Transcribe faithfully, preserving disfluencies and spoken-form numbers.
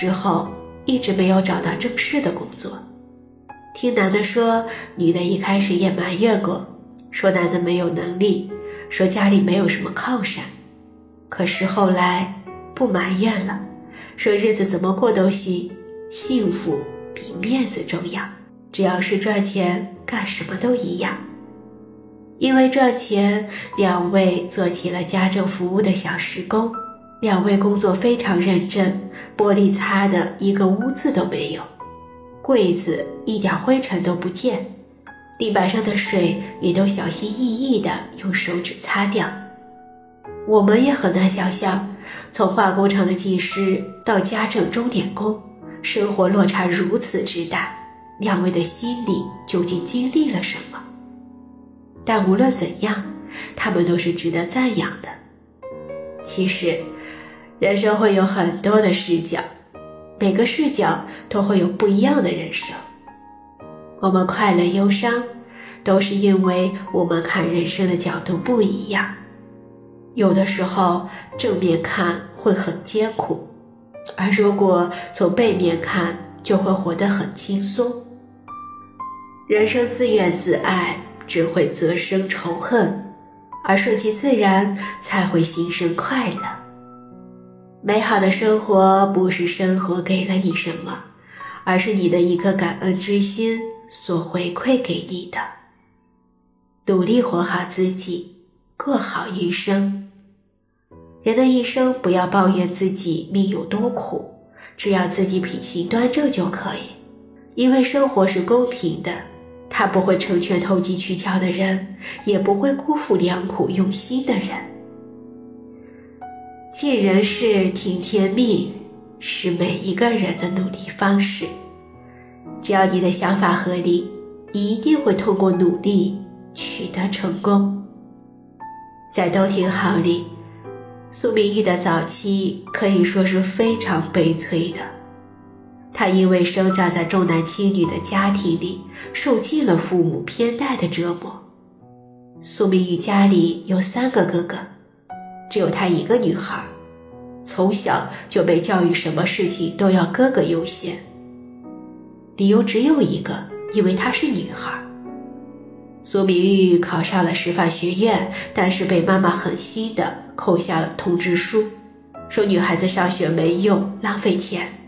之后一直没有找到正式的工作。听男的说，女的一开始也埋怨过，说男的没有能力，说家里没有什么靠山，可是后来不埋怨了，说日子怎么过都行，幸福比面子重要，只要是赚钱干什么都一样。因为赚钱，两位做起了家政服务的小时工，两位工作非常认真，玻璃擦的一个污渍都没有，柜子一点灰尘都不见，地板上的水也都小心翼翼地用手指擦掉。我们也很难想象，从化工厂的技师到家政钟点工，生活落差如此之大，两位的心里究竟经历了什么？但无论怎样，他们都是值得赞扬的。其实人生会有很多的视角，每个视角都会有不一样的人生。我们快乐忧伤，都是因为我们看人生的角度不一样。有的时候正面看会很艰苦，而如果从背面看，就会活得很轻松。人生自怨自艾，只会滋生仇恨，而顺其自然才会心生快乐。美好的生活不是生活给了你什么，而是你的一颗感恩之心所回馈给你的。努力活好自己，过好一生。人的一生不要抱怨自己命有多苦，只要自己品行端正就可以，因为生活是公平的，他不会成全投机取巧的人，也不会辜负良苦用心的人。尽人事听天命，是每一个人的努力方式。只要你的想法合理，你一定会通过努力取得成功。在都挺好里，苏明玉的早期可以说是非常悲催的。他因为生长在重男轻女的家庭里，受尽了父母偏待的折磨。苏明玉家里有三个哥哥，只有他一个女孩，从小就被教育什么事情都要哥哥优先，理由只有一个，因为她是女孩。苏明玉考上了师范学院，但是被妈妈狠心地扣下了通知书，说女孩子上学没用，浪费钱。